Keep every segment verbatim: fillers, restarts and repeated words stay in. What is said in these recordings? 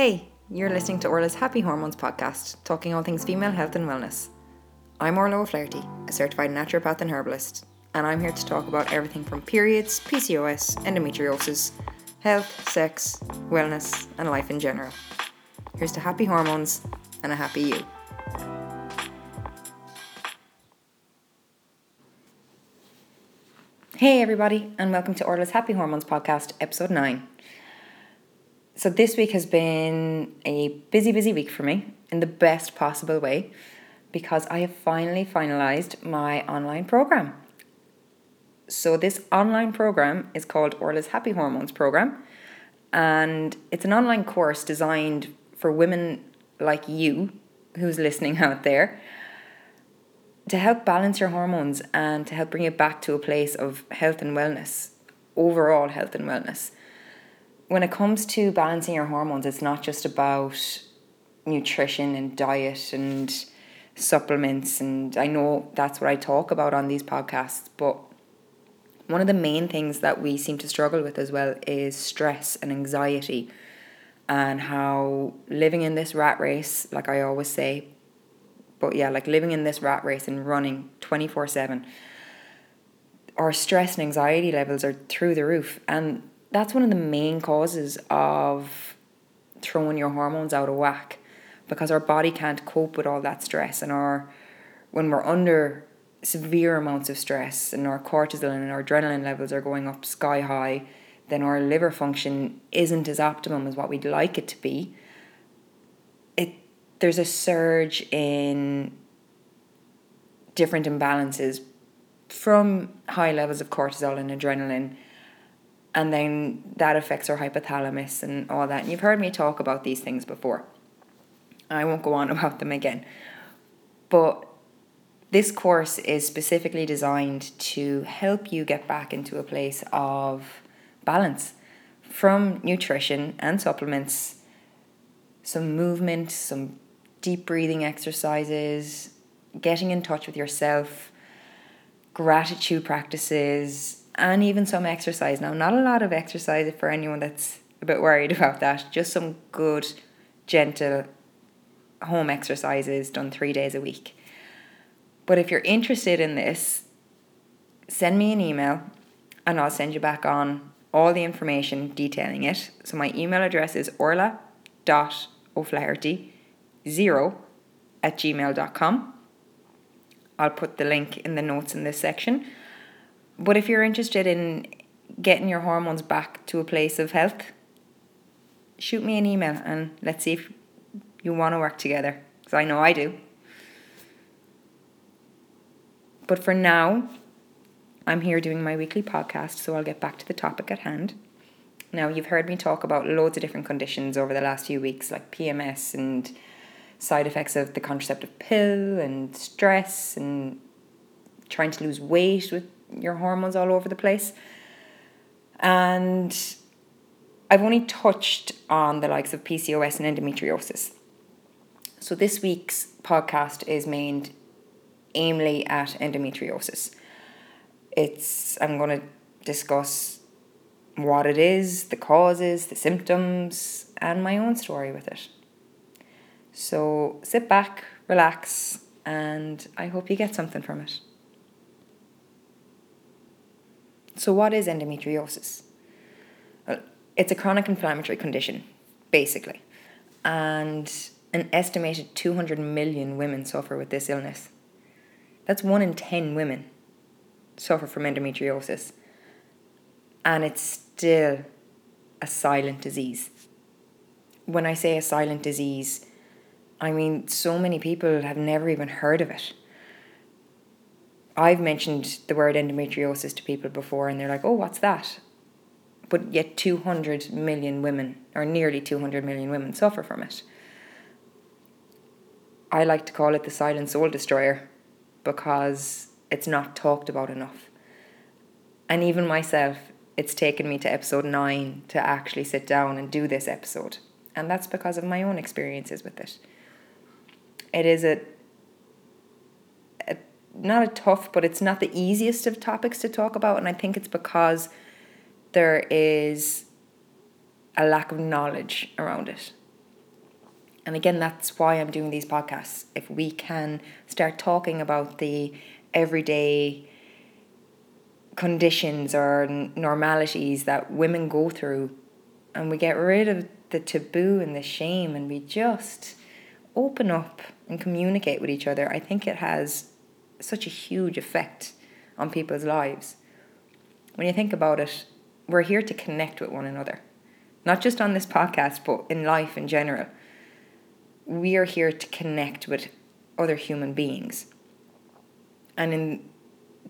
Hey, you're listening to Orla's Happy Hormones Podcast, talking all things female health and wellness. I'm Orla O'Flaherty, a certified naturopath and herbalist, and I'm here to talk about everything from periods, P C O S, endometriosis, health, sex, wellness, and life in general. Here's to happy hormones and a happy you. Hey everybody, and welcome to Orla's Happy Hormones Podcast, episode nine. So this week has been a busy, busy week for me in the best possible way because I have finally finalized my online program. So this online program is called Orla's Happy Hormones Program, and it's an online course designed for women like you who's listening out there to help balance your hormones and to help bring you back to a place of health and wellness, overall health and wellness. When it comes to balancing your hormones, it's not just about nutrition and diet and supplements. And I know that's what I talk about on these podcasts. But one of the main things that we seem to struggle with as well is stress and anxiety, and how living in this rat race, like I always say, but yeah, like living in this rat race and running twenty-four seven, our stress and anxiety levels are through the roof. And that's one of the main causes of throwing your hormones out of whack, because our body can't cope with all that stress, and our when we're under severe amounts of stress and our cortisol and our adrenaline levels are going up sky high, then our liver function isn't as optimum as what we'd like it to be. It there's a surge in different imbalances from high levels of cortisol and adrenaline. And then that affects our hypothalamus and all that. And you've heard me talk about these things before. I won't go on about them again. But this course is specifically designed to help you get back into a place of balance, from nutrition and supplements, some movement, some deep breathing exercises, getting in touch with yourself, gratitude practices, and even some exercise. Now, not a lot of exercise for anyone that's a bit worried about that. Just some good, gentle home exercises done three days a week. But if you're interested in this, send me an email and I'll send you back on all the information detailing it. So my email address is orla dot o'flaherty zero at gmail dot com. I'll put the link in the notes in this section. But if you're interested in getting your hormones back to a place of health, shoot me an email and let's see if you want to work together, because I know I do. But for now, I'm here doing my weekly podcast, so I'll get back to the topic at hand. Now, you've heard me talk about loads of different conditions over the last few weeks, like P M S and side effects of the contraceptive pill and stress and trying to lose weight with your hormones all over the place. And I've only touched on the likes of P C O S and endometriosis. So this week's podcast is aimed mainly at endometriosis. It's I'm going to discuss what it is, the causes, the symptoms, and my own story with it. So sit back, relax, and I hope you get something from it. So what is endometriosis? Well, it's a chronic inflammatory condition, basically. And an estimated two hundred million women suffer with this illness. That's one in ten women suffer from endometriosis. And it's still a silent disease. When I say a silent disease, I mean so many people have never even heard of it. I've mentioned the word endometriosis to people before and they're like, oh, what's that? But yet two hundred million women, or nearly two hundred million women, suffer from it. I like to call it the silent soul destroyer, because it's not talked about enough. And even myself, it's taken me to episode nine to actually sit down and do this episode. And that's because of my own experiences with it. It is a not a tough, but it's not the easiest of topics to talk about. And I think it's because there is a lack of knowledge around it. And again, that's why I'm doing these podcasts. If we can start talking about the everyday conditions or normalities that women go through, and we get rid of the taboo and the shame, and we just open up and communicate with each other, I think it has such a huge effect on people's lives. When you think about it, we're here to connect with one another, not just on this podcast, but in life in general. We are here to connect with other human beings. And in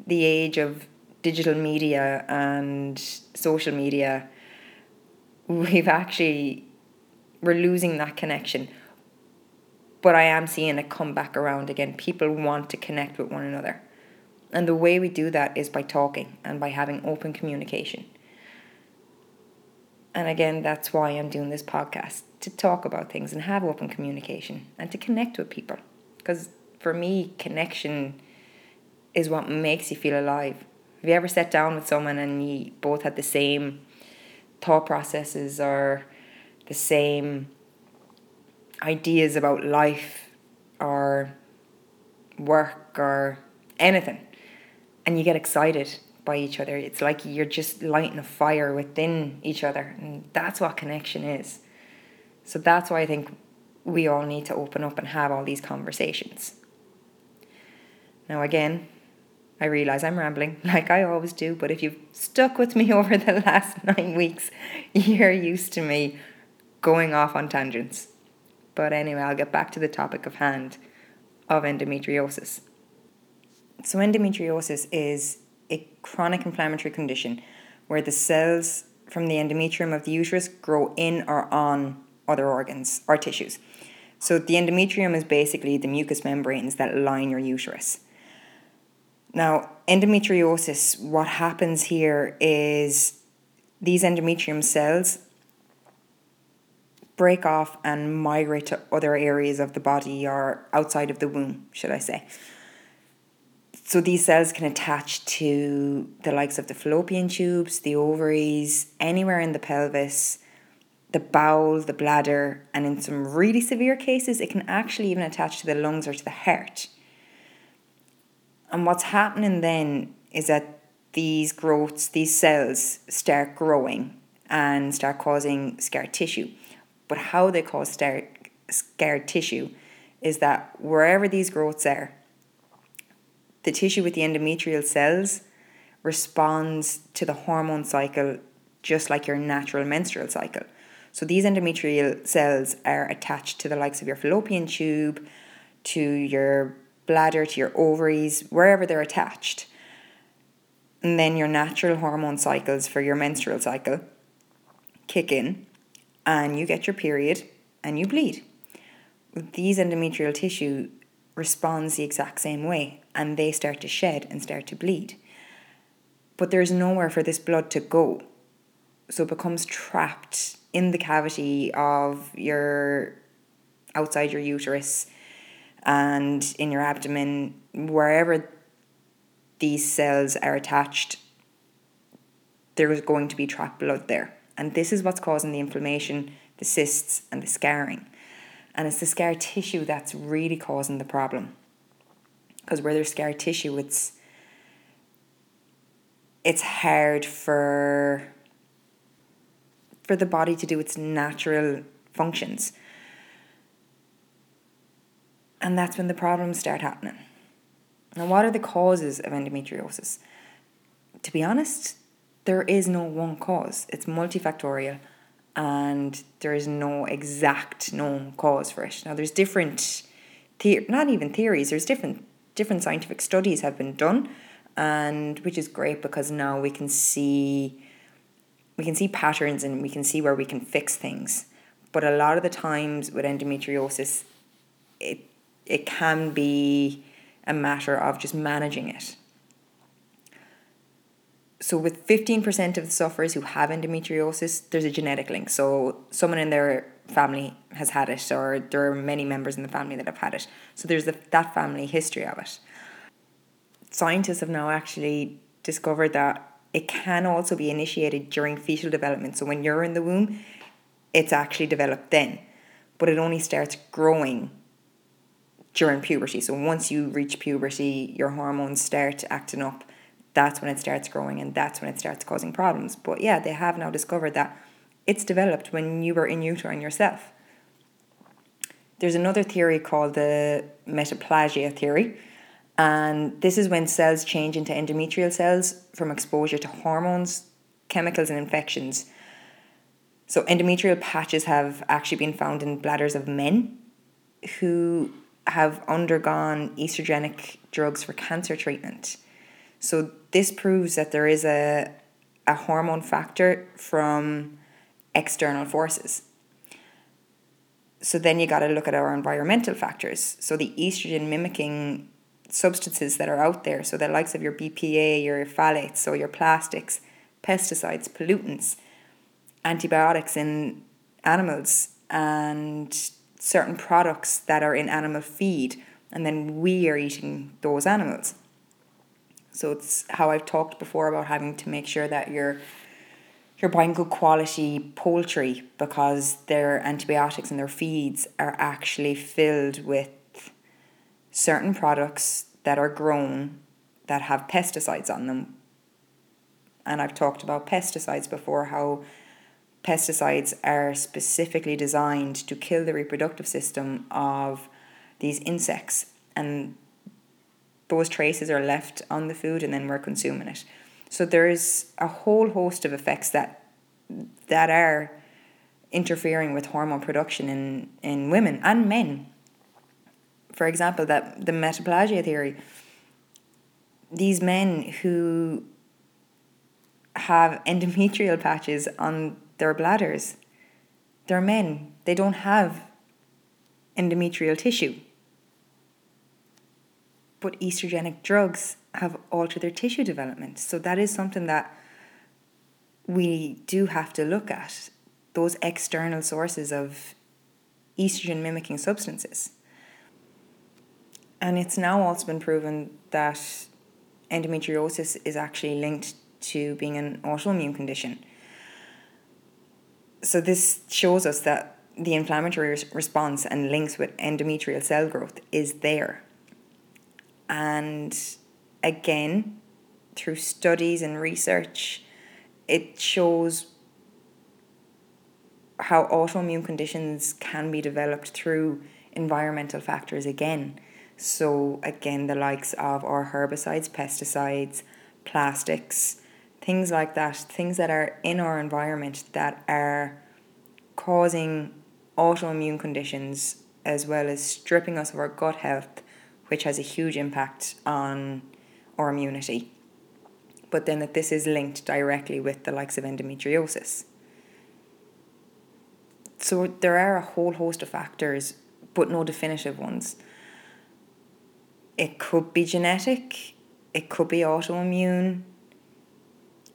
the age of digital media and social media, we've actually, we're losing that connection. But I am seeing it come back around again. People want to connect with one another. And the way we do that is by talking and by having open communication. And again, that's why I'm doing this podcast, to talk about things and have open communication and to connect with people. Because for me, connection is what makes you feel alive. Have you ever sat down with someone and you both had the same thought processes or the same ideas about life or work or anything, and you get excited by each other? It's like you're just lighting a fire within each other, and that's what connection is. So that's why I think we all need to open up and have all these conversations. Now again, I realise I'm rambling like I always do, but if you've stuck with me over the last nine weeks, you're used to me going off on tangents. But anyway, I'll get back to the topic of hand of endometriosis. So endometriosis is a chronic inflammatory condition where the cells from the endometrium of the uterus grow in or on other organs or tissues. So the endometrium is basically the mucous membranes that line your uterus. Now, endometriosis, what happens here is these endometrium cells break off and migrate to other areas of the body or outside of the womb, should I say. So these cells can attach to the likes of the fallopian tubes, the ovaries, anywhere in the pelvis, the bowel, the bladder, and in some really severe cases, it can actually even attach to the lungs or to the heart. And what's happening then is that these growths, these cells start growing and start causing scarred tissue. But how they cause scar- scarred tissue is that wherever these growths are, the tissue with the endometrial cells responds to the hormone cycle just like your natural menstrual cycle. So these endometrial cells are attached to the likes of your fallopian tube, to your bladder, to your ovaries, wherever they're attached. And then your natural hormone cycles for your menstrual cycle kick in and you get your period and you bleed. These endometrial tissue responds the exact same way, and they start to shed and start to bleed. But there's nowhere for this blood to go. So it becomes trapped in the cavity of your, outside your uterus, and in your abdomen, wherever these cells are attached, there is going to be trapped blood there. And this is what's causing the inflammation, the cysts, and the scarring. And it's the scarred tissue that's really causing the problem. Because where there's scarred tissue, it's it's hard for, for the body to do its natural functions. And that's when the problems start happening. Now, what are the causes of endometriosis? To be honest, there is no one cause. It's multifactorial, and there is no exact known cause for it. Now, there's different, the- not even theories, there's different different scientific studies have been done, and which is great because now we can see, we can see patterns and we can see where we can fix things. But a lot of the times with endometriosis, it It can be a matter of just managing it. So with fifteen percent of the sufferers who have endometriosis, there's a genetic link. So someone in their family has had it, or there are many members in the family that have had it. So there's the, that family history of it. Scientists have now actually discovered that it can also be initiated during fetal development. So when you're in the womb, it's actually developed then. but it only starts growing during puberty. So once you reach puberty, your hormones start acting up. That's when it starts growing, and that's when it starts causing problems. But yeah, they have now discovered that it's developed when you were in uterine yourself. There's another theory called the metaplasia theory, and this is when cells change into endometrial cells from exposure to hormones, chemicals, and infections. So endometrial patches have actually been found in bladders of men who have undergone estrogenic drugs for cancer treatment. So this proves that there is a, a hormone factor from external forces. So then you got to look at our environmental factors. So the estrogen mimicking substances that are out there, so the likes of your B P A, your phthalates, so your plastics, pesticides, pollutants, antibiotics in animals, and certain products that are in animal feed, and then we are eating those animals. So it's how I've talked before about having to make sure that you're you're buying good quality poultry, because their antibiotics and their feeds are actually filled with certain products that are grown that have pesticides on them. And I've talked about pesticides before, how pesticides are specifically designed to kill the reproductive system of these insects, and those traces are left on the food and then we're consuming it. So there's a whole host of effects that that are interfering with hormone production in, in women and men. For example, that the metaplasia theory, these men who have endometrial patches on their bladders, they're men. They don't have endometrial tissue. But estrogenic drugs have altered their tissue development. So that is something that we do have to look at, those external sources of estrogen-mimicking substances. And it's now also been proven that endometriosis is actually linked to being an autoimmune condition. So this shows us that the inflammatory response and links with endometrial cell growth is there. And again, through studies and research, it shows how autoimmune conditions can be developed through environmental factors again. So again, the likes of our herbicides, pesticides, plastics, things like that, things that are in our environment that are causing autoimmune conditions, as well as stripping us of our gut health, which has a huge impact on our immunity. But then that this is linked directly with the likes of endometriosis. So there are a whole host of factors, but no definitive ones. It could be genetic, it could be autoimmune,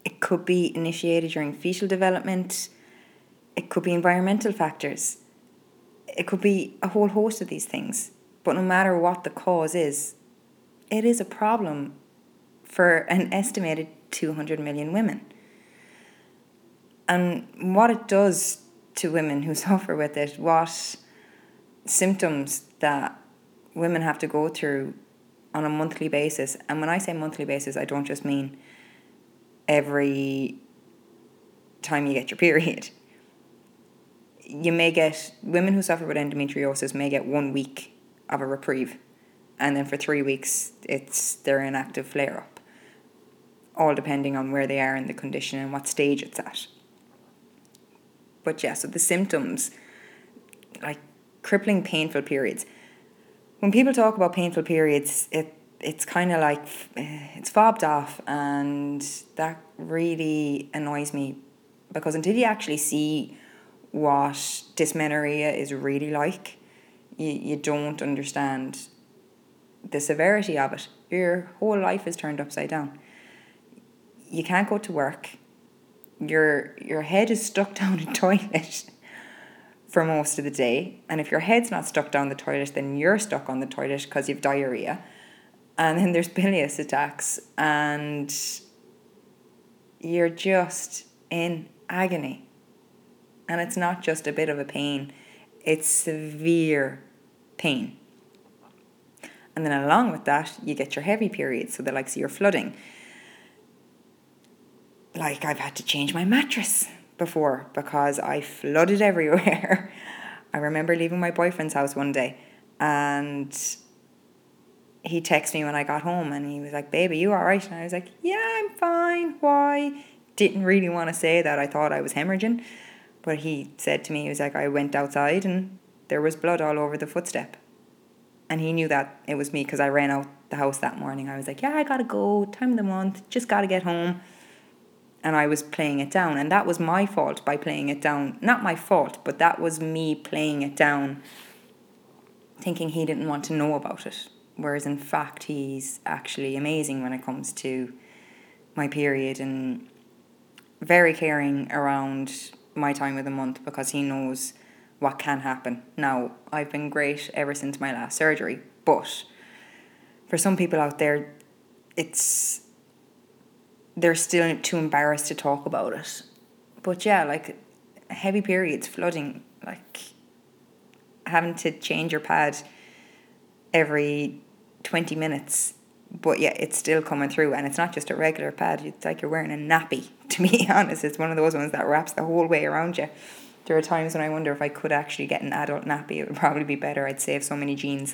it could be initiated during fetal development, it could be environmental factors, it could be a whole host of these things. But no matter what the cause is, it is a problem for an estimated two hundred million women. And what it does to women who suffer with it, what symptoms that women have to go through on a monthly basis, and when I say monthly basis, I don't just mean every time you get your period. You may get, women who suffer with endometriosis may get one week of a reprieve, and then for three weeks it's they're in active flare-up, all depending on where they are in the condition and what stage it's at. But yeah, so the symptoms, like crippling painful periods. When people talk about painful periods, it it's kind of like it's fobbed off, and that really annoys me, because until you actually see what dysmenorrhea is really like, You, you don't understand the severity of it. Your whole life is turned upside down. You can't go to work. Your your head is stuck down a toilet for most of the day. And if your head's not stuck down the toilet, then you're stuck on the toilet because you've diarrhea. And then there's bilious attacks. And you're just in agony. And it's not just a bit of a pain. It's severe pain. And then along with that, you get your heavy periods, so the likes of your flooding. Like, I've had to change my mattress before because I flooded everywhere. I remember leaving my boyfriend's house one day and he texted me when I got home and he was like, "Baby, you all right?" And I was like, "Yeah, I'm fine. Why?" Didn't really want to say that I thought I was hemorrhaging. But he said to me, he was like, "I went outside and there was blood all over the footstep." And he knew that it was me because I ran out the house that morning. I was like, "Yeah, I got to go. Time of the month. Just got to get home." And I was playing it down. And that was my fault by playing it down. Not my fault, but that was me playing it down, thinking he didn't want to know about it. Whereas in fact, he's actually amazing when it comes to my period and very caring around my time of the month because he knows what can happen. Now, I've been great ever since my last surgery, but for some people out there, it's... they're still too embarrassed to talk about it. But yeah, like heavy periods, flooding, like having to change your pad every twenty minutes. But yeah, it's still coming through. And it's not just a regular pad. It's like you're wearing a nappy, to be honest. It's one of those ones that wraps the whole way around you. There are times when I wonder if I could actually get an adult nappy. It would probably be better. I'd save so many jeans.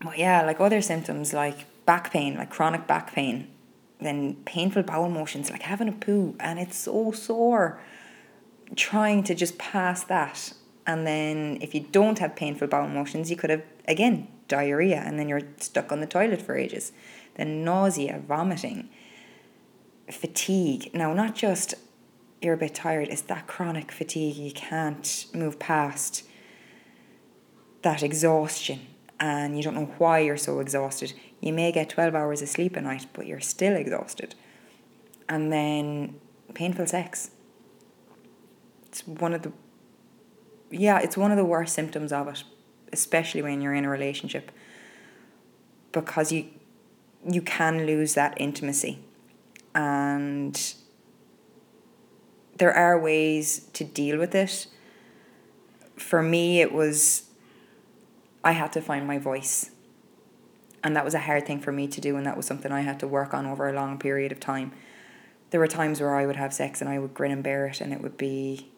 But yeah, like other symptoms, like back pain, like chronic back pain. Then painful bowel motions, like having a poo and it's so sore, trying to just pass that. And then if you don't have painful bowel motions, you could have, again, diarrhea, and then you're stuck on the toilet for ages. Then nausea, vomiting, fatigue. Now, not just you're a bit tired, it's that chronic fatigue you can't move past, that exhaustion. And you don't know why you're so exhausted. You may get twelve hours of sleep a night, but you're still exhausted. And then painful sex. It's one of the, yeah, it's one of the worst symptoms of it, especially when you're in a relationship, because you, you can lose that intimacy. And there are ways to deal with it. For me, it was, I had to find my voice. And that was a hard thing for me to do, and that was something I had to work on over a long period of time. There were times where I would have sex and I would grin and bear it, and it would be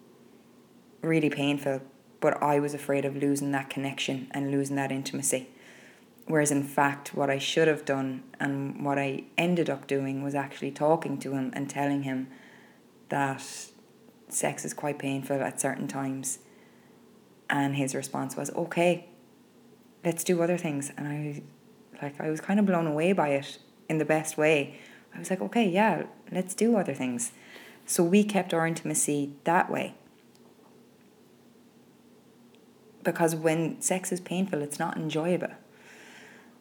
really painful, but I was afraid of losing that connection and losing that intimacy. Whereas in fact, what I should have done and what I ended up doing was actually talking to him and telling him that sex is quite painful at certain times. And his response was, "Okay, let's do other things." And I... Like, I was kind of blown away by it in the best way. I was like, okay, yeah, let's do other things. So we kept our intimacy that way. Because when sex is painful, it's not enjoyable.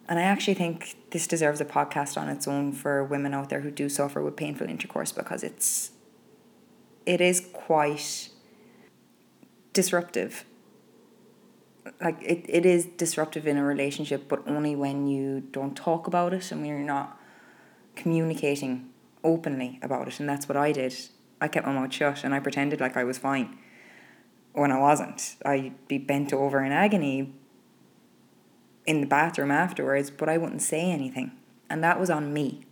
And I actually think this deserves a podcast on its own for women out there who do suffer with painful intercourse, because it's, it is quite disruptive. Like it, it is disruptive in a relationship, but only when you don't talk about it and when you're not communicating openly about it. And that's what I did. I kept my mouth shut and I pretended like I was fine when I wasn't. I'd be bent over in agony in the bathroom afterwards, but I wouldn't say anything. And that was on me.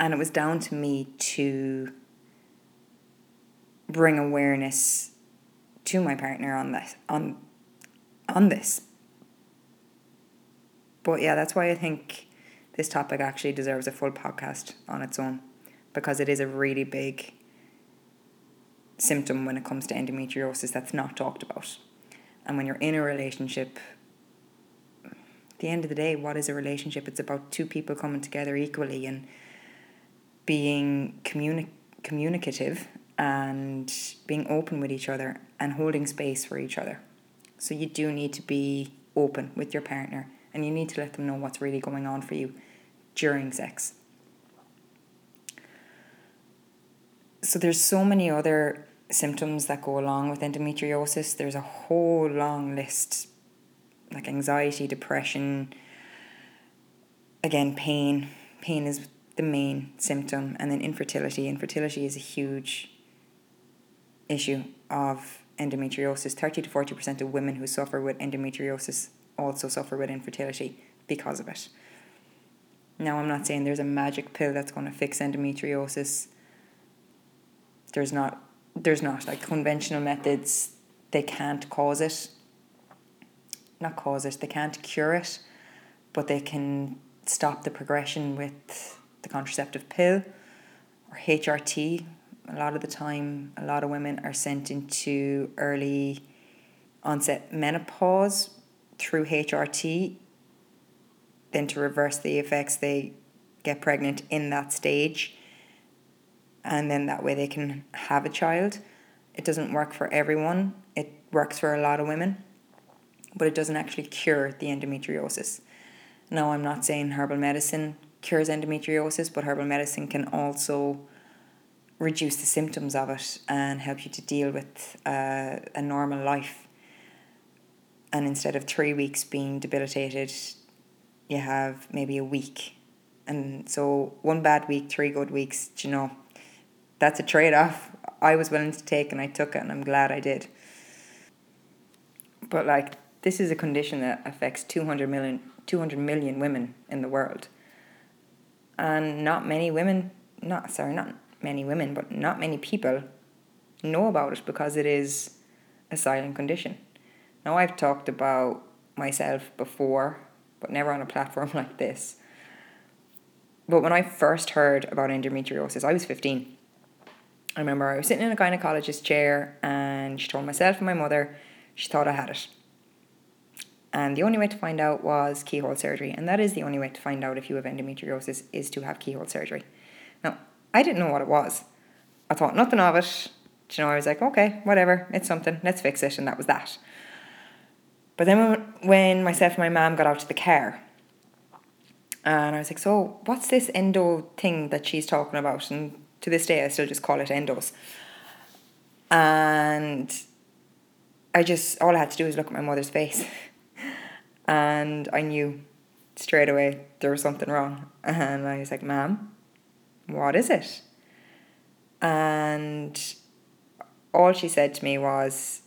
And it was down to me to bring awareness to my partner on this, on, on this. But yeah, that's why I think this topic actually deserves a full podcast on its own, because it is a really big symptom when it comes to endometriosis that's not talked about. And when you're in a relationship, at the end of the day, what is a relationship? It's about two people coming together equally and being communi- communicative and being open with each other and holding space for each other. So you do need to be open with your partner, and you need to let them know what's really going on for you during sex. So there's so many other symptoms that go along with endometriosis. There's a whole long list, like anxiety, depression, again, pain. Pain is the main symptom, and then infertility. Infertility is a huge issue of endometriosis. thirty to forty percent of women who suffer with endometriosis also suffer with infertility because of it. Now, I'm not saying there's a magic pill that's going to fix endometriosis. There's not, there's not, like, conventional methods, they can't cause it. Not cause it, they can't cure it, but they can stop the progression with the contraceptive pill or H R T. A lot of the time, a lot of women are sent into early onset menopause through H R T. Then to reverse the effects, they get pregnant in that stage. And then that way they can have a child. It doesn't work for everyone. It works for a lot of women, but it doesn't actually cure the endometriosis. Now, I'm not saying herbal medicine cures endometriosis, but herbal medicine can also reduce the symptoms of it and help you to deal with uh, a normal life. And instead of three weeks being debilitated, you have maybe a week. And so one bad week, three good weeks, do you know, that's a trade-off I was willing to take, and I took it, and I'm glad I did. But, like, this is a condition that affects two hundred million women in the world. And not many women, not, sorry, not many women, but not many people know about it because it is a silent condition. Now, I've talked about myself before, but never on a platform like this. But when I first heard about endometriosis, I was fifteen. I remember I was sitting in a gynecologist chair, and she told myself and my mother she thought I had it. And the only way to find out was keyhole surgery. And that is the only way to find out if you have endometriosis, is to have keyhole surgery. Now, I didn't know what it was. I thought nothing of it. You know, I was like, okay, whatever, it's something, let's fix it. And that was that. But then when myself and my mom got out to the car, and I was like, so what's this endo thing that she's talking about? And to this day, I still just call it endos. And I just, all I had to do was look at my mother's face. And I knew straight away there was something wrong. And I was like, Mom, what is it? And all she said to me was,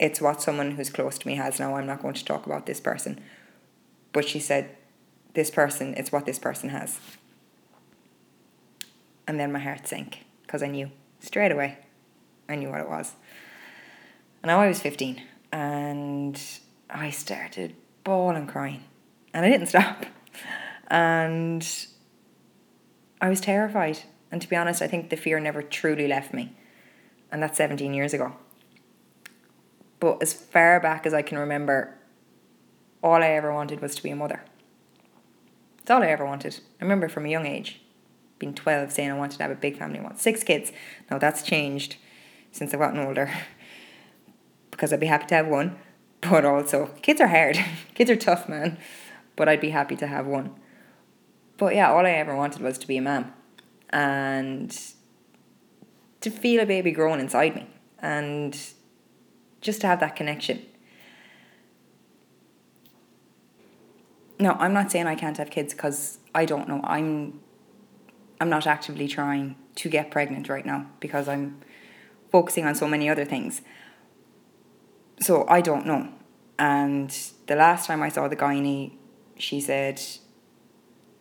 it's what someone who's close to me has. Now, I'm not going to talk about this person. But she said, this person, it's what this person has. And then my heart sank, because I knew straight away, I knew what it was. And now I was fifteen, and I started bawling, crying, and I didn't stop. And I was terrified. And to be honest, I think the fear never truly left me. And that's seventeen years ago. But as far back as I can remember, all I ever wanted was to be a mother. That's all I ever wanted. I remember from a young age, been twelve, saying I wanted to have a big family, I want six kids. Now, that's changed since I've gotten older, because I'd be happy to have one, but also kids are hard. Kids are tough, man, but I'd be happy to have one. But yeah, all I ever wanted was to be a mom and to feel a baby growing inside me and just to have that connection. No, I'm not saying I can't have kids, because I don't know. I'm I'm not actively trying to get pregnant right now because I'm focusing on so many other things. So I don't know. And the last time I saw the gynae, she said,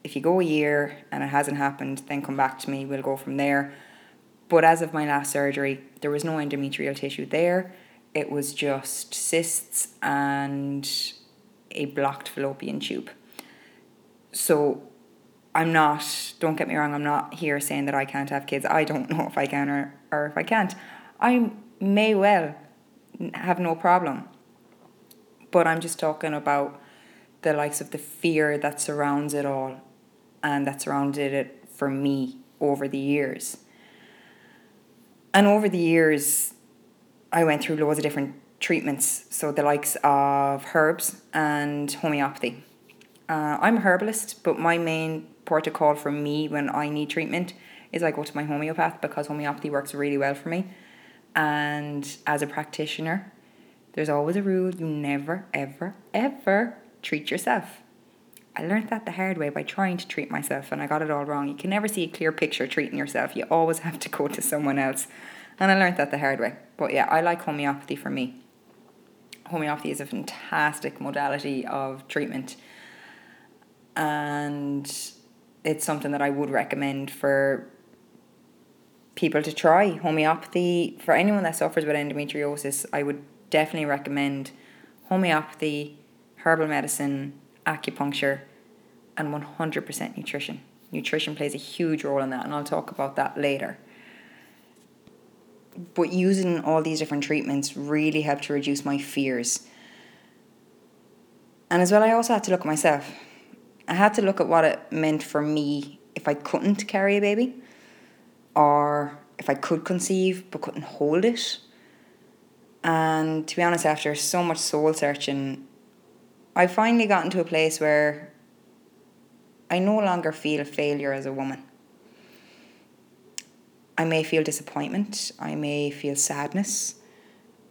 if you go a year and it hasn't happened, then come back to me, we'll go from there. But as of my last surgery, there was no endometrial tissue there. It was just cysts and a blocked fallopian tube. So I'm not, don't get me wrong, I'm not here saying that I can't have kids. I don't know if I can or, or if I can't. I may well have no problem. But I'm just talking about the likes of the fear that surrounds it all and that surrounded it for me over the years. And over the years, I went through loads of different treatments. So the likes of herbs and homeopathy. Uh, I'm a herbalist, but my main port of call for me when I need treatment is I go to my homeopath, because homeopathy works really well for me. And as a practitioner, there's always a rule: you never, ever, ever treat yourself. I learned that the hard way by trying to treat myself, and I got it all wrong. You can never see a clear picture treating yourself. You always have to go to someone else. And I learned that the hard way. But yeah, I like homeopathy for me. Homeopathy is a fantastic modality of treatment. And it's something that I would recommend for people to try. Homeopathy, for anyone that suffers with endometriosis, I would definitely recommend homeopathy, herbal medicine, acupuncture, and one hundred percent nutrition. Nutrition plays a huge role in that, and I'll talk about that later. But using all these different treatments really helped to reduce my fears. And as well, I also had to look at myself. I had to look at what it meant for me if I couldn't carry a baby, or if I could conceive but couldn't hold it. And to be honest, after so much soul searching, I finally got into a place where I no longer feel a failure as a woman. I may feel disappointment, I may feel sadness,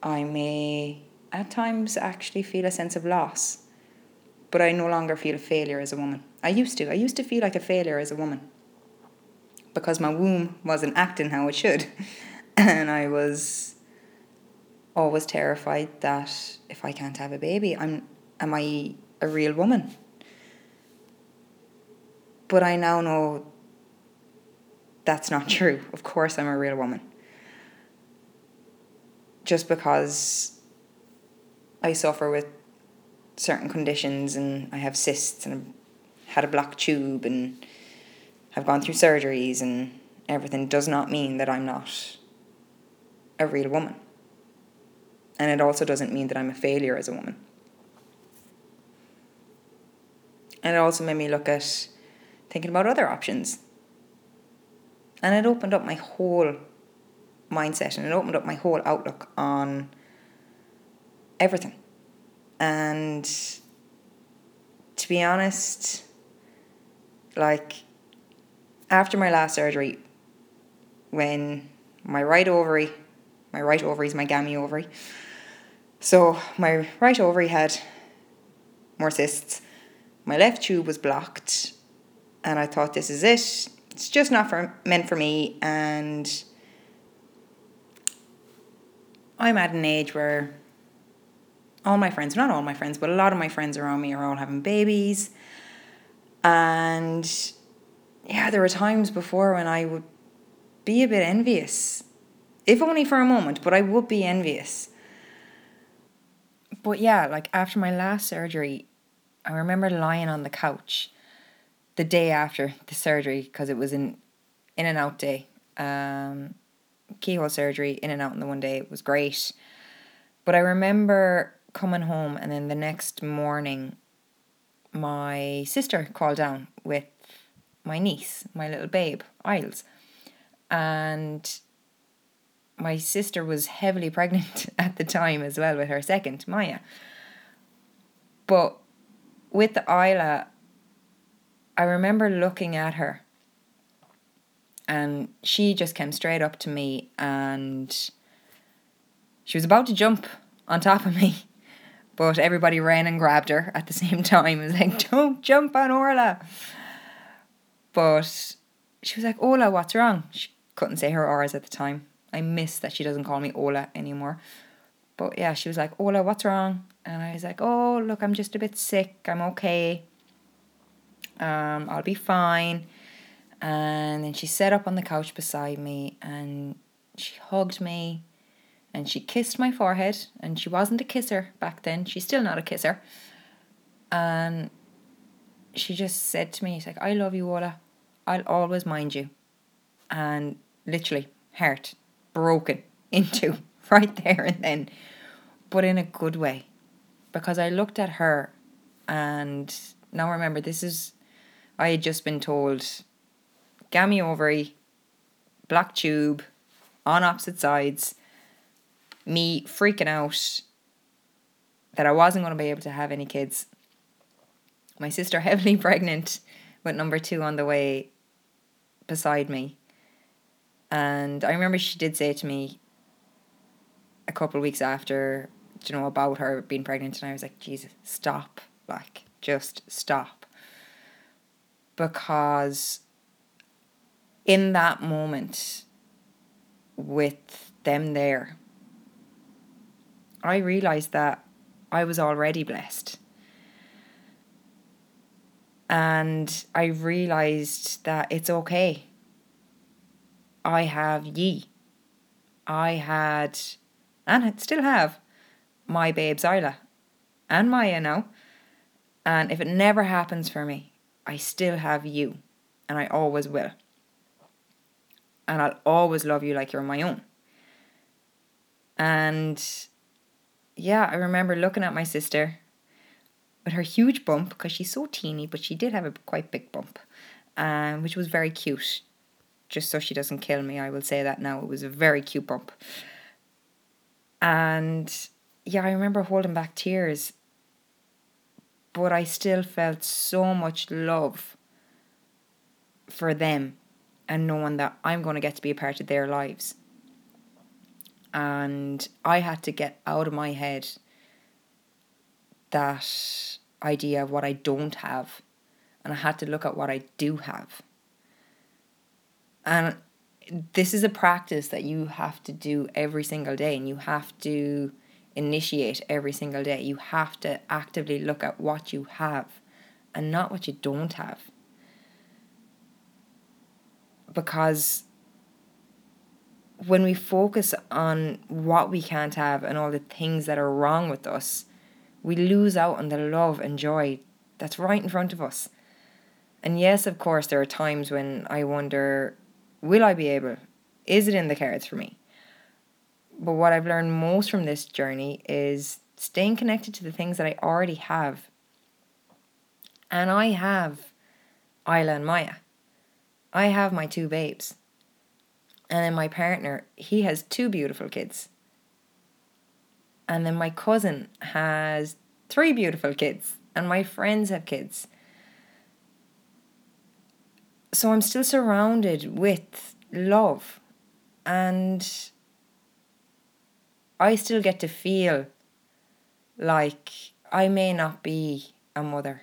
I may at times actually feel a sense of loss, but I no longer feel a failure as a woman. I used to. I used to feel like a failure as a woman because my womb wasn't acting how it should. And I was always terrified that if I can't have a baby, I'm am I a real woman? But I now know that's not true. Of course I'm a real woman. Just because I suffer with certain conditions and I have cysts and had a blocked tube and have gone through surgeries and everything does not mean that I'm not a real woman. And it also doesn't mean that I'm a failure as a woman. And it also made me look at thinking about other options. And it opened up my whole mindset and it opened up my whole outlook on everything. And to be honest, like after my last surgery, when my right ovary, my right ovary is my gammy ovary. So my right ovary had more cysts. My left tube was blocked and I thought, this is it. It's just not for, meant for me. And I'm at an age where all my friends, not all my friends, but a lot of my friends around me are all having babies. And yeah, there were times before when I would be a bit envious, if only for a moment, but I would be envious. But yeah, like after my last surgery, I remember lying on the couch the day after the surgery because it was an in and out day. Um, keyhole surgery, in and out in the one day. It was great. But I remember coming home and then the next morning my sister called down with my niece, my little babe, Isles. And my sister was heavily pregnant at the time as well with her second, Maya. But with Isla, I remember looking at her and she just came straight up to me and she was about to jump on top of me, but everybody ran and grabbed her at the same time. It was like, don't jump on Orla. But she was like, Orla, what's wrong? She couldn't say her R's at the time. I miss that she doesn't call me Orla anymore. But yeah, she was like, Orla, what's wrong? And I was like, oh, look, I'm just a bit sick. I'm okay. Um, I'll be fine. And then she sat up on the couch beside me and she hugged me and she kissed my forehead. And she wasn't a kisser back then. She's still not a kisser. And she just said to me, she's like, I love you, Orla. I'll always mind you. And literally, heart broken into right there and then. But in a good way. Because I looked at her and now remember, this is, I had just been told, gammy ovary, black tube, on opposite sides, me freaking out that I wasn't going to be able to have any kids. My sister heavily pregnant with number two on the way beside me. And I remember she did say to me a couple of weeks after, you know, about her being pregnant, and I was like, Jesus, stop, like, just stop. Because in that moment, with them there. I realised that I was already blessed. And I realised that it's okay. I have ye. I had, and I still have, my babe Zyla and Maya now. And if it never happens for me, I still have you. And I always will. And I'll always love you like you're my own. And yeah, I remember looking at my sister with her huge bump, because she's so teeny, but she did have a quite big bump, um, which was very cute. Just so she doesn't kill me, I will say that now. It was a very cute bump. And yeah, I remember holding back tears. But I still felt so much love for them, and knowing that I'm going to get to be a part of their lives. And I had to get out of my head that idea of what I don't have, and I had to look at what I do have. And this is a practice that you have to do every single day, and you have to initiate every single day. You have to actively look at what you have and not what you don't have. Because when we focus on what we can't have and all the things that are wrong with us, we lose out on the love and joy that's right in front of us. And yes, of course, there are times when I wonder, will I be able? Is it in the cards for me? But what I've learned most from this journey is staying connected to the things that I already have. And I have Isla and Maya. I have my two babes. And then my partner, he has two beautiful kids. And then my cousin has three beautiful kids. And my friends have kids. So I'm still surrounded with love. And I still get to feel like I may not be a mother,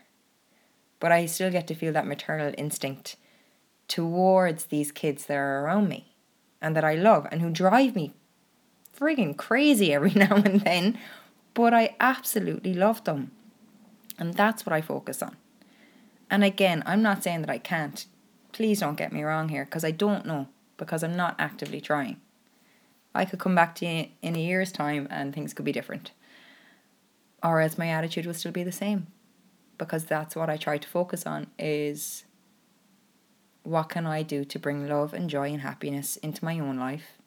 but I still get to feel that maternal instinct towards these kids that are around me and that I love and who drive me friggin' crazy every now and then, but I absolutely love them. And that's what I focus on. And again, I'm not saying that I can't. Please don't get me wrong here, because I don't know, because I'm not actively trying. I could come back to you in a year's time and things could be different. Or else my attitude will still be the same. Because that's what I try to focus on, is what can I do to bring love and joy and happiness into my own life,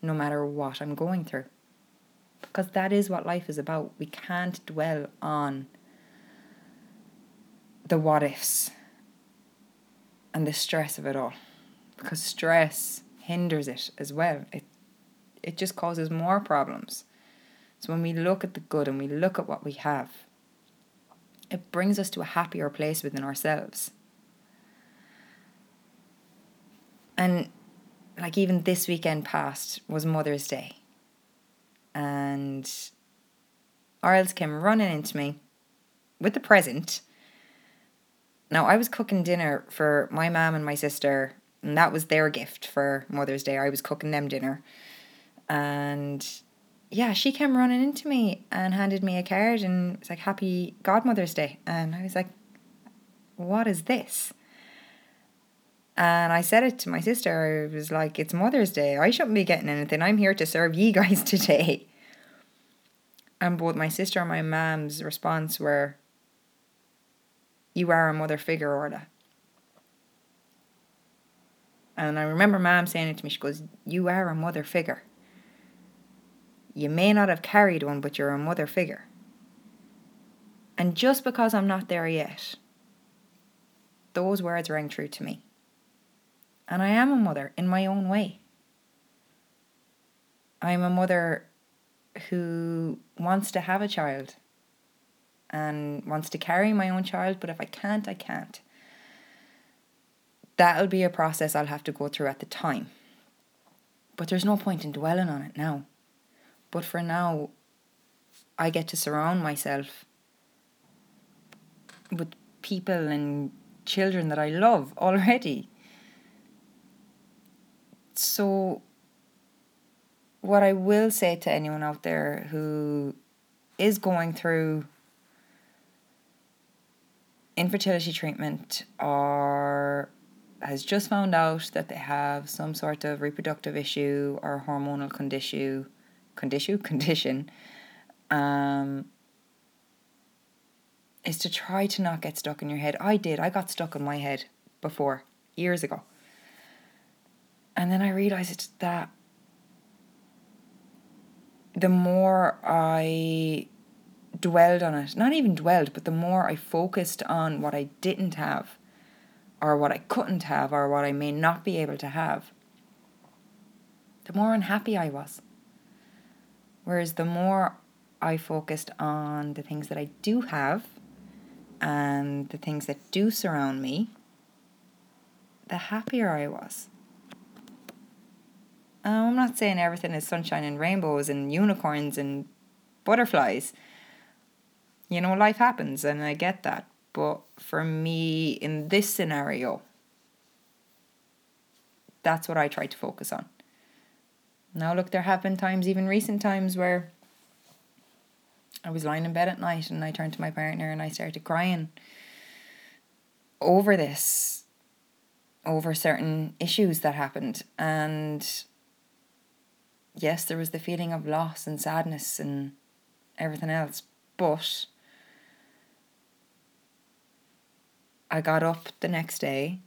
no matter what I'm going through. Because that is what life is about. We can't dwell on the what ifs and the stress of it all. Because stress hinders it as well. It It just causes more problems. So when we look at the good and we look at what we have, it brings us to a happier place within ourselves. And like even this weekend past was Mother's Day. And Orla's came running into me with a present. Now I was cooking dinner for my mum and my sister, and that was their gift for Mother's Day. I was cooking them dinner. And yeah, she came running into me and handed me a card and was like, Happy Godmother's Day. And I was like, what is this? And I said it to my sister. I was like, it's Mother's Day. I shouldn't be getting anything. I'm here to serve you guys today. And both my sister and my mom's response were, you are a mother figure, Orla. And I remember mom saying it to me. She goes, you are a mother figure. You may not have carried one, but you're a mother figure. And just because I'm not there yet, those words rang true to me. And I am a mother in my own way. I'm a mother who wants to have a child and wants to carry my own child, but if I can't, I can't. That'll be a process I'll have to go through at the time. But there's no point in dwelling on it now. But for now, I get to surround myself with people and children that I love already. So what I will say to anyone out there who is going through infertility treatment or has just found out that they have some sort of reproductive issue or hormonal condition, condition, condition, um, is to try to not get stuck in your head. I did. I got stuck in my head before, years ago. And then I realized that the more I dwelled on it, not even dwelled, but the more I focused on what I didn't have or what I couldn't have or what I may not be able to have, the more unhappy I was. Whereas the more I focused on the things that I do have and the things that do surround me, the happier I was. I'm not saying everything is sunshine and rainbows and unicorns and butterflies. You know, life happens and I get that. But for me, in this scenario, that's what I try to focus on. Now, look, there have been times, even recent times, where I was lying in bed at night and I turned to my partner and I started crying over this, over certain issues that happened. And yes, there was the feeling of loss and sadness and everything else, but I got up the next day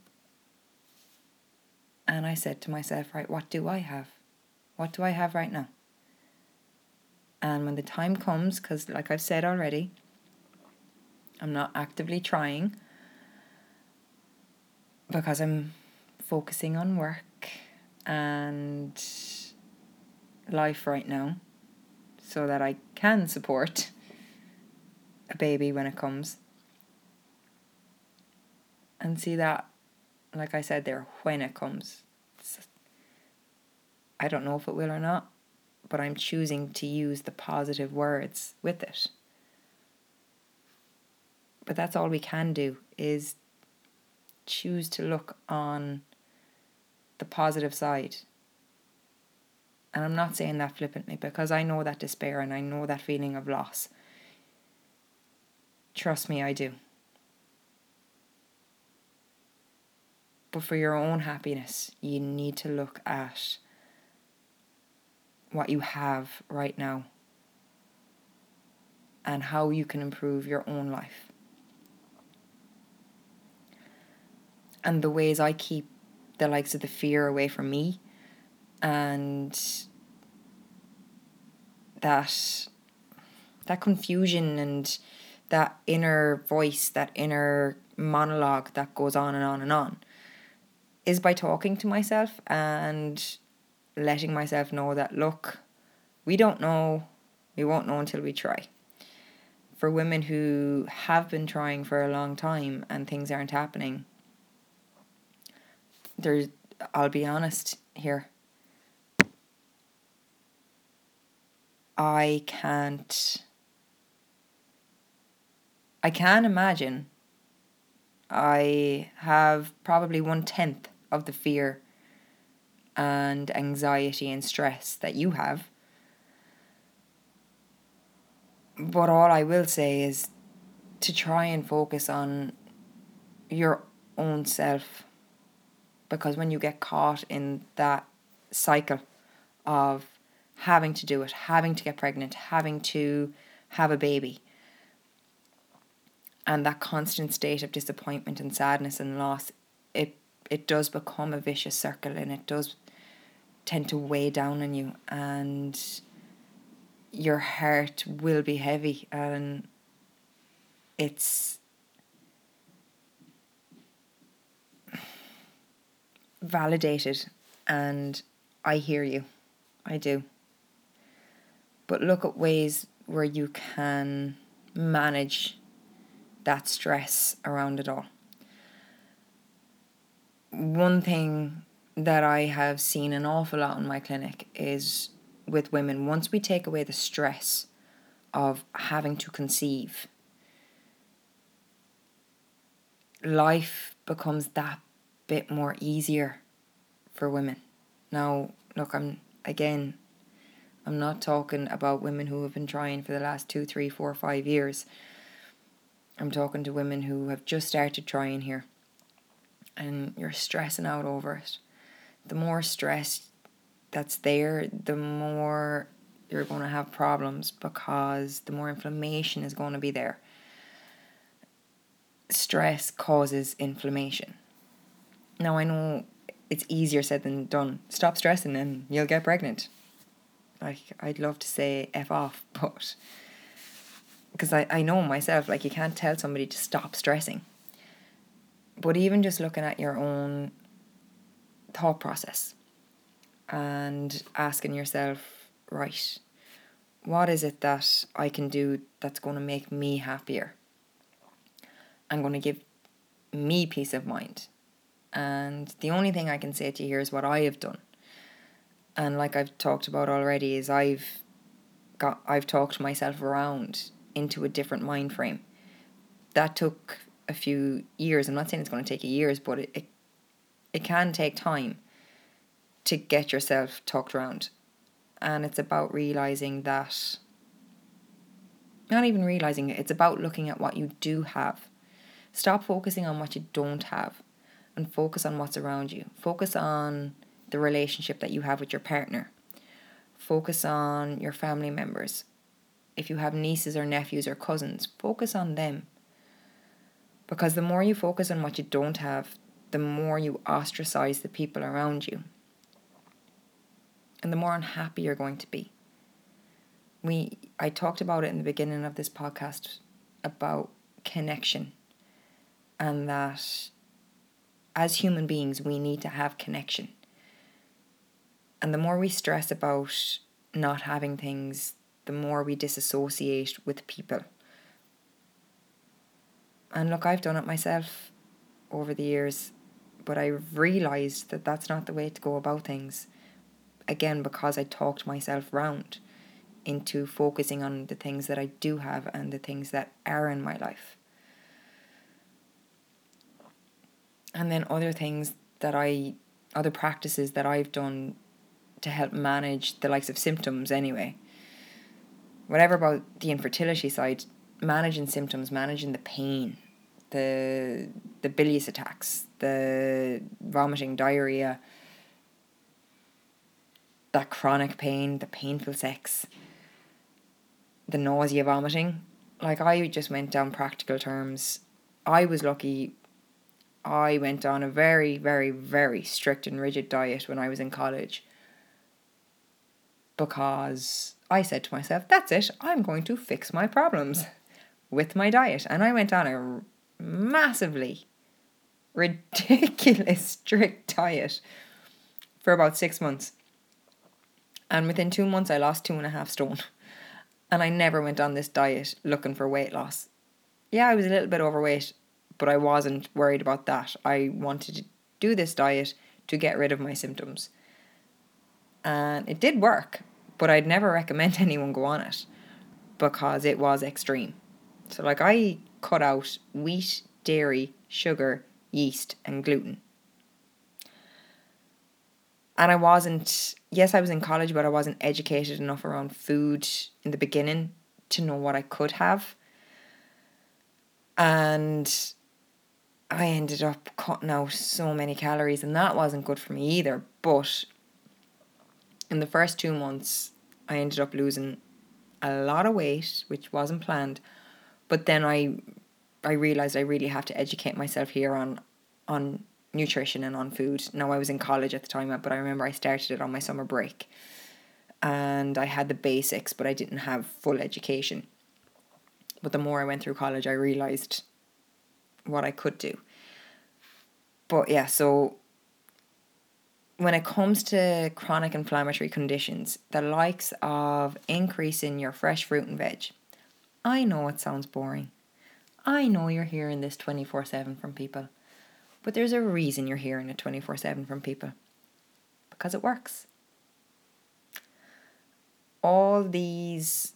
and I said to myself, right, what do I have? What do I have right now? And when the time comes, because like I've said already, I'm not actively trying because I'm focusing on work and life right now so that I can support a baby when it comes. And see that, like I said there, when it comes. I don't know if it will or not, but I'm choosing to use the positive words with it. But that's all we can do, is choose to look on the positive side. And I'm not saying that flippantly, because I know that despair and I know that feeling of loss. Trust me, I do. But for your own happiness, you need to look at what you have right now and how you can improve your own life. And the ways I keep the likes of the fear away from me and that that confusion and that inner voice, that inner monologue that goes on and on and on, is by talking to myself and letting myself know that, look, we don't know, we won't know until we try. For women who have been trying for a long time and things aren't happening, there's, I'll be honest here, I can't I can imagine I have probably one-tenth of the fear and anxiety and stress that you have. But all I will say is to try and focus on your own self, because when you get caught in that cycle of having to do it, having to get pregnant, having to have a baby, and that constant state of disappointment and sadness and loss, it it does become a vicious circle, and it does tend to weigh down on you, and your heart will be heavy, and it's validated, and I hear you, I do. But look at ways where you can manage that stress around it all. One thing that I have seen an awful lot in my clinic is with women, once we take away the stress of having to conceive, life becomes that bit more easier for women. Now, look, I'm, again, I'm not talking about women who have been trying for the last two, three, four, five years. I'm talking to women who have just started trying here. And you're stressing out over it. The more stress that's there, the more you're going to have problems, because the more inflammation is going to be there. Stress causes inflammation. Now, I know it's easier said than done. Stop stressing and you'll get pregnant. Like, I'd love to say F off, but... because I, I know myself, like, you can't tell somebody to stop stressing. But even just looking at your own thought process and asking yourself, right, what is it that I can do that's going to make me happier? I'm going to give me peace of mind. And the only thing I can say to you here is what I have done. And like I've talked about already, is I've got I've talked myself around into a different mind frame. That took a few years. I'm not saying it's going to take years, but it, it it can take time to get yourself talked around. And it's about realizing that, not even realizing it, it's about looking at what you do have. Stop focusing on what you don't have and focus on what's around you. Focus on the relationship that you have with your partner. Focus on your family members. If you have nieces or nephews or cousins, focus on them. Because the more you focus on what you don't have, the more you ostracize the people around you. And the more unhappy you're going to be. We, I talked about it in the beginning of this podcast about connection. And that as human beings, we need to have connection. And the more we stress about not having things, the more we disassociate with people. And look, I've done it myself over the years, but I realised that that's not the way to go about things. Again, because I talked myself round into focusing on the things that I do have and the things that are in my life. And then other things that I, other practices that I've done to help manage the likes of symptoms anyway. Whatever about the infertility side, managing symptoms, managing the pain, the the bilious attacks, the vomiting, diarrhea, that chronic pain, the painful sex, the nausea, vomiting. Like, I just went down practical terms. I was lucky. I went on a very, very, very strict and rigid diet when I was in college, because I said to myself, that's it, I'm going to fix my problems with my diet. And I went on a massively ridiculous strict diet for about six months. And within two months, I lost two and a half stone. And I never went on this diet looking for weight loss. Yeah, I was a little bit overweight, but I wasn't worried about that. I wanted to do this diet to get rid of my symptoms. And it did work. But I'd never recommend anyone go on it because it was extreme. So like, I cut out wheat, dairy, sugar, yeast and gluten. And I wasn't, yes, I was in college, but I wasn't educated enough around food in the beginning to know what I could have. And I ended up cutting out so many calories, and that wasn't good for me either. But in the first two months, I ended up losing a lot of weight, which wasn't planned. But then I I realised I really have to educate myself here on on nutrition and on food. Now, I was in college at the time, but I remember I started it on my summer break. And I had the basics, but I didn't have full education. But the more I went through college, I realised what I could do. But yeah, so... when it comes to chronic inflammatory conditions, the likes of increasing your fresh fruit and veg. I know it sounds boring. I know you're hearing this twenty-four seven from people. But there's a reason you're hearing it twenty-four seven from people. Because it works. All these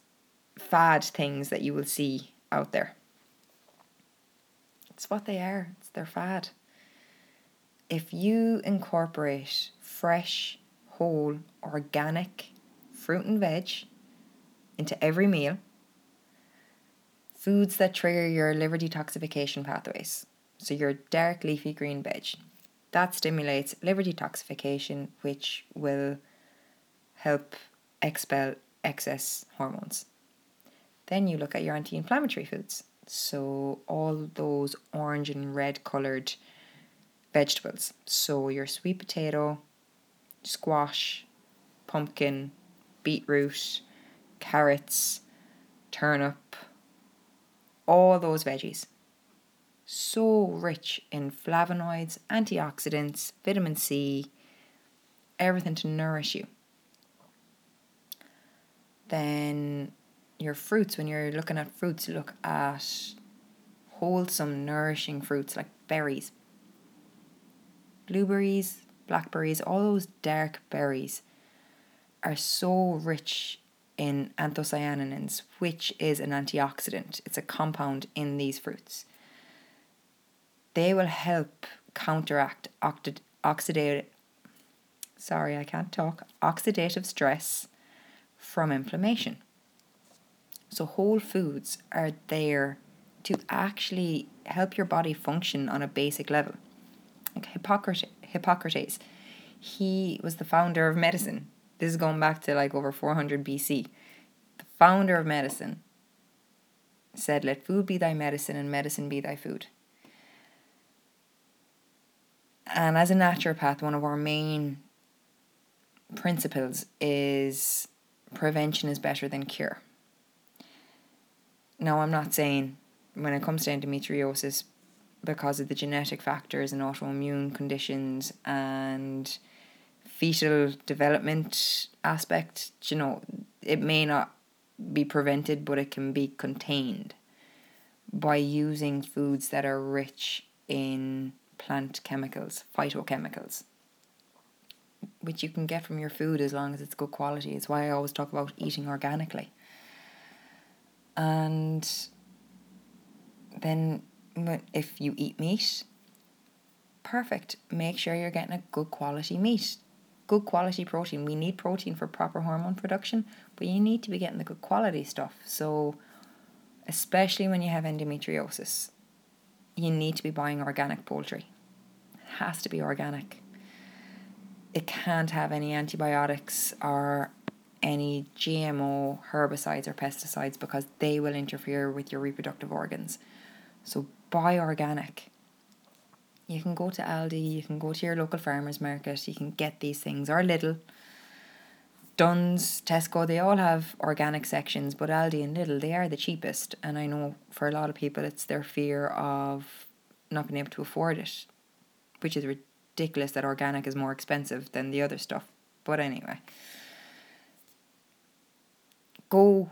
fad things that you will see out there. It's what they are. It's their fad. If you incorporate fresh, whole, organic fruit and veg into every meal. Foods that trigger your liver detoxification pathways. So your dark leafy green veg. That stimulates liver detoxification, which will help expel excess hormones. Then you look at your anti-inflammatory foods. So all those orange and red coloured vegetables. So your sweet potato, squash, pumpkin, beetroot, carrots, turnip, all those veggies. So rich in flavonoids, antioxidants, vitamin C, everything to nourish you. Then your fruits, when you're looking at fruits, look at wholesome, nourishing fruits like berries, blueberries, blackberries, all those dark berries are so rich in anthocyanins, which is an antioxidant. It's a compound in these fruits. They will help counteract oxid- oxidative, sorry, I can't talk, oxidative stress from inflammation. So whole foods are there to actually help your body function on a basic level. Like Hippocrates, Hippocrates, he was the founder of medicine. This is going back to like over four hundred B C. The founder of medicine said, "Let food be thy medicine and medicine be thy food." And as a naturopath, one of our main principles is prevention is better than cure. Now, I'm not saying when it comes to endometriosis, because of the genetic factors and autoimmune conditions and fetal development aspect, you know, it may not be prevented, but it can be contained by using foods that are rich in plant chemicals, phytochemicals, which you can get from your food as long as it's good quality. It's why I always talk about eating organically. And then if you eat meat, perfect. Make sure you're getting a good quality meat, good quality protein. We need protein for proper hormone production, but you need to be getting the good quality stuff. So especially when you have endometriosis, you need to be buying organic poultry. It has to be organic. It can't have any antibiotics or any G M O herbicides or pesticides, because they will interfere with your reproductive organs. So buy organic. You can go to Aldi, you can go to your local farmer's market, you can get these things, or Lidl. Dunn's, Tesco, they all have organic sections, but Aldi and Lidl, they are the cheapest. And I know for a lot of people, it's their fear of not being able to afford it, which is ridiculous that organic is more expensive than the other stuff. But anyway, go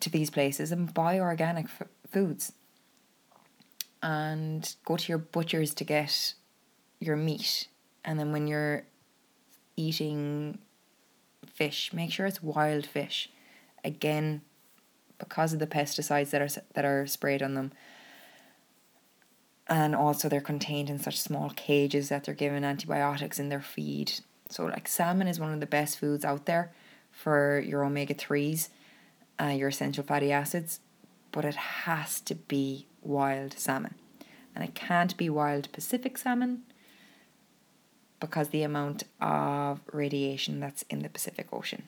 to these places and buy organic f- foods. And go to your butchers to get your meat. And then when you're eating fish, make sure it's wild fish. Again, because of the pesticides that are that are sprayed on them. And also they're contained in such small cages that they're given antibiotics in their feed. So like salmon is one of the best foods out there for your omega threes, uh, your essential fatty acids. But it has to be wild salmon. And it can't be wild Pacific salmon because the amount of radiation that's in the Pacific Ocean.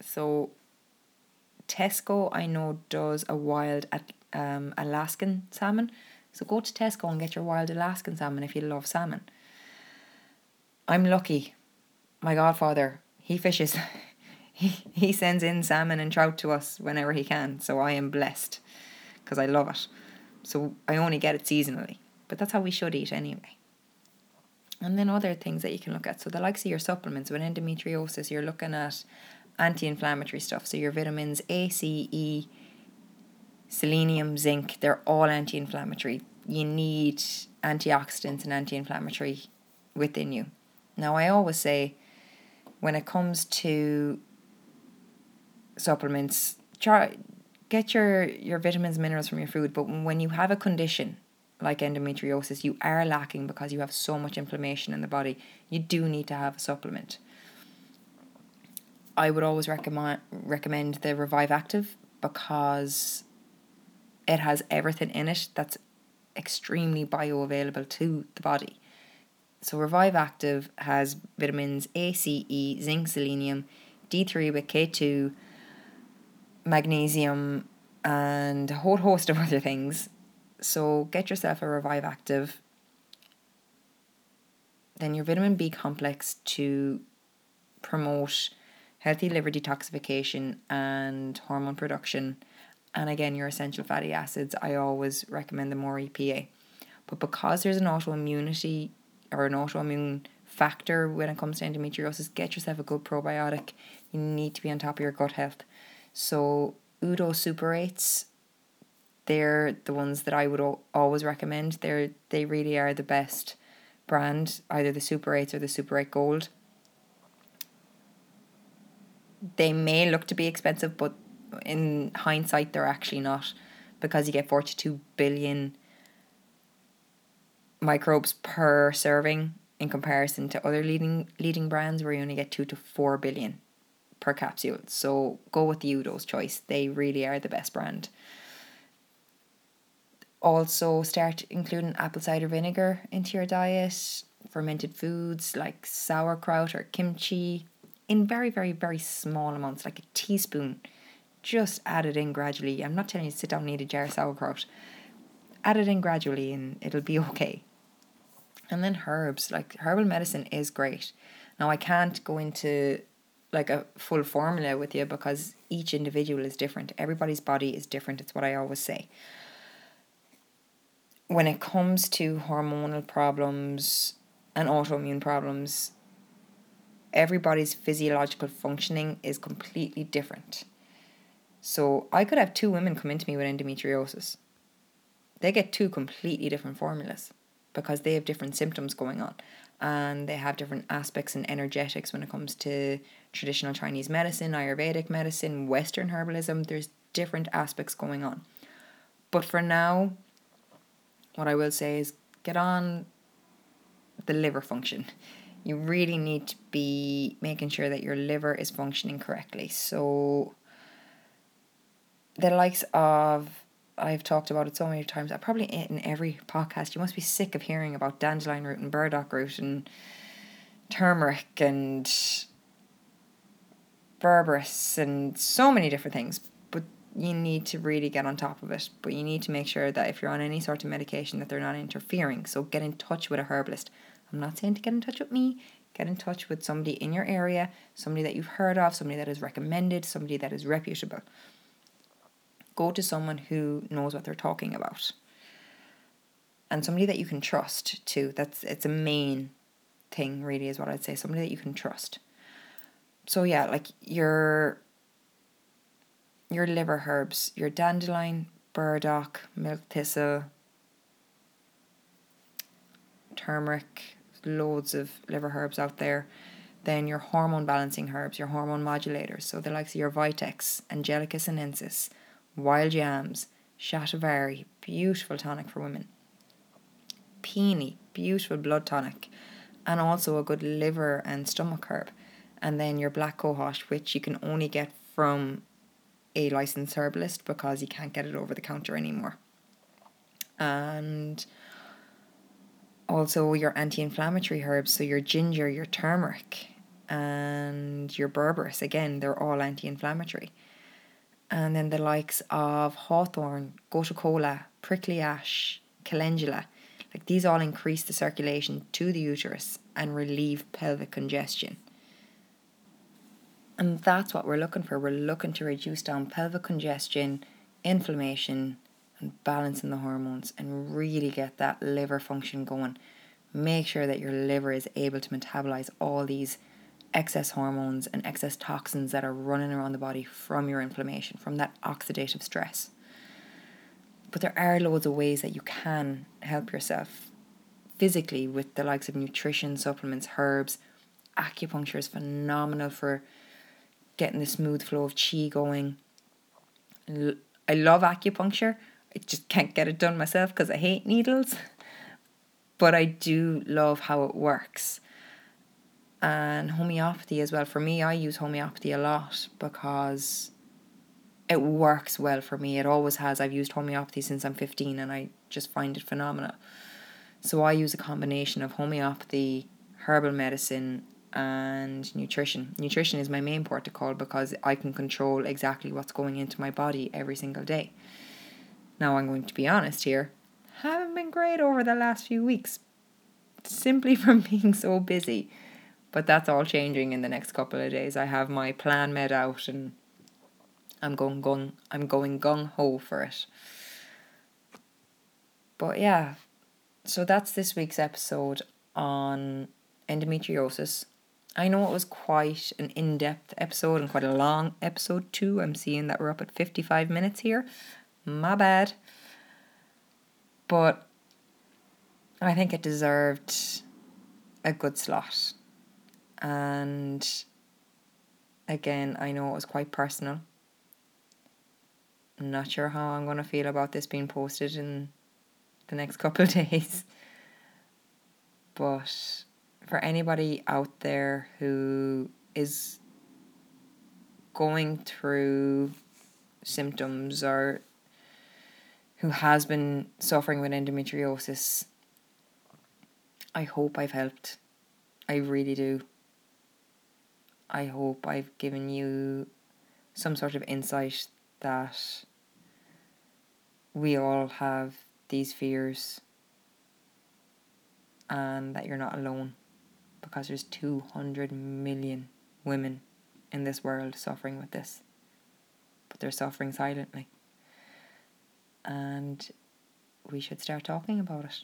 So Tesco, I know, does a wild um, Alaskan salmon. So go to Tesco and get your wild Alaskan salmon if you love salmon. I'm lucky. My godfather, he fishes. he, he sends in salmon and trout to us whenever he can. So I am blessed, because I love it. So I only get it seasonally. But that's how we should eat anyway. And then other things that you can look at. So the likes of your supplements. With endometriosis, you're looking at anti-inflammatory stuff. So your vitamins A, C, E, selenium, zinc, they're all anti-inflammatory. You need antioxidants and anti-inflammatory within you. Now I always say, when it comes to supplements, try... Get your, your vitamins and minerals from your food, but when you have a condition like endometriosis, you are lacking because you have so much inflammation in the body. You do need to have a supplement. I would always recommend recommend the Revive Active, because it has everything in it that's extremely bioavailable to the body. So Revive Active has vitamins A, C, E, zinc, selenium, D three with K two, magnesium, and a whole host of other things. So get yourself a Revive Active. Then your vitamin B complex to promote healthy liver detoxification and hormone production. And again, your essential fatty acids, I always recommend the more E P A. But because there's an autoimmunity or an autoimmune factor when it comes to endometriosis, get yourself a good probiotic. You need to be on top of your gut health. So Udo's Superates, they're the ones that I would always recommend. They're, they really are the best brand, either the Super eights or the Super eight Gold. They may look to be expensive, but in hindsight, they're actually not, because you get forty-two billion microbes per serving in comparison to other leading leading brands where you only get two to four billion per capsule. So go with the Udo's Choice. They really are the best brand. Also start including apple cider vinegar into your diet, fermented foods like sauerkraut or kimchi in very, very, very small amounts, like a teaspoon. Just add it in gradually. I'm not telling you to sit down and eat a jar of sauerkraut. Add it in gradually and it'll be okay. And then herbs, like herbal medicine is great. Now I can't go into like a full formula with you because each individual is different. Everybody's body is different. It's what I always say. When it comes to hormonal problems and autoimmune problems, everybody's physiological functioning is completely different. So I could have two women come into me with endometriosis. They get two completely different formulas because they have different symptoms going on, and they have different aspects and energetics when it comes to traditional Chinese medicine, Ayurvedic medicine, Western herbalism. There's different aspects going on. But for now, what I will say is get on the liver function. You really need to be making sure that your liver is functioning correctly. So the likes of, I've talked about it so many times, I probably in every podcast, you must be sick of hearing about dandelion root and burdock root and turmeric and berberis and so many different things. You need to really get on top of it, but you need to make sure that if you're on any sort of medication that they're not interfering. So get in touch with a herbalist. I'm not saying to get in touch with me. Get in touch with somebody in your area, somebody that you've heard of, somebody that is recommended, somebody that is reputable. Go to someone who knows what they're talking about, and somebody that you can trust too. That's it's a main thing really is what I'd say, somebody that you can trust. So yeah, like your your liver herbs, your dandelion, burdock, milk thistle, turmeric, loads of liver herbs out there. Then your hormone balancing herbs, your hormone modulators. So the likes of your Vitex, Angelica sinensis, wild yams, Shatavari, beautiful tonic for women. Peony, beautiful blood tonic, and also a good liver and stomach herb. And then your black cohosh, which you can only get from a licensed herbalist because you can't get it over the counter anymore. And also your anti-inflammatory herbs, so your ginger, your turmeric, and your berberis, again, they're all anti-inflammatory. And then the likes of hawthorn, Gotu Kola, prickly ash, calendula, like these all increase the circulation to the uterus and relieve pelvic congestion. And that's what we're looking for. We're looking to reduce down pelvic congestion, inflammation, and balance in the hormones, and really get that liver function going. Make sure that your liver is able to metabolize all these excess hormones and excess toxins that are running around the body from your inflammation, from that oxidative stress. But there are loads of ways that you can help yourself physically with the likes of nutrition, supplements, herbs. Acupuncture is phenomenal for getting the smooth flow of chi going. I love acupuncture. I just can't get it done myself because I hate needles. But I do love how it works. and homeopathy as well. For me, I use homeopathy a lot because it works well for me. It always has. I've used homeopathy since I'm fifteen and I just find it phenomenal. So I use a combination of homeopathy, herbal medicine, and nutrition. Nutrition is my main port to call because I can control exactly what's going into my body every single day. Now, I'm going to be honest here. Haven't been great over the last few weeks, simply from being so busy. But that's all changing in the next couple of days. I have my plan made out and I'm going gung, I'm going gung-ho for it. But yeah, so that's this week's episode on endometriosis. I know it was quite an in-depth episode and quite a long episode too. I'm seeing that we're up at fifty-five minutes here. My bad. But I think it deserved a good slot. And again, I know it was quite personal. I'm not sure how I'm going to feel about this being posted in the next couple of days. But for anybody out there who is going through symptoms or who has been suffering with endometriosis, I hope I've helped. I really do. I hope I've given you some sort of insight that we all have these fears and that you're not alone, because there's two hundred million women in this world suffering with this, but they're suffering silently, and we should start talking about it.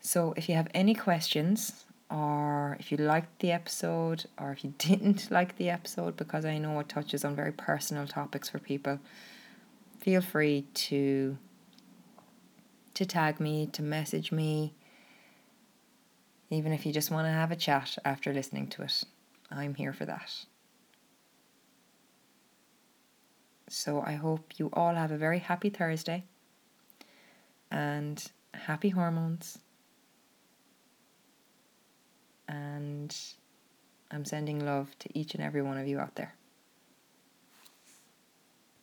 So if you have any questions, or if you liked the episode, or if you didn't like the episode, because I know it touches on very personal topics for people, feel free to to tag me, to message me, even if you just want to have a chat after listening to it. I'm here for that. So I hope you all have a very happy Thursday, and happy hormones. And I'm sending love to each and every one of you out there.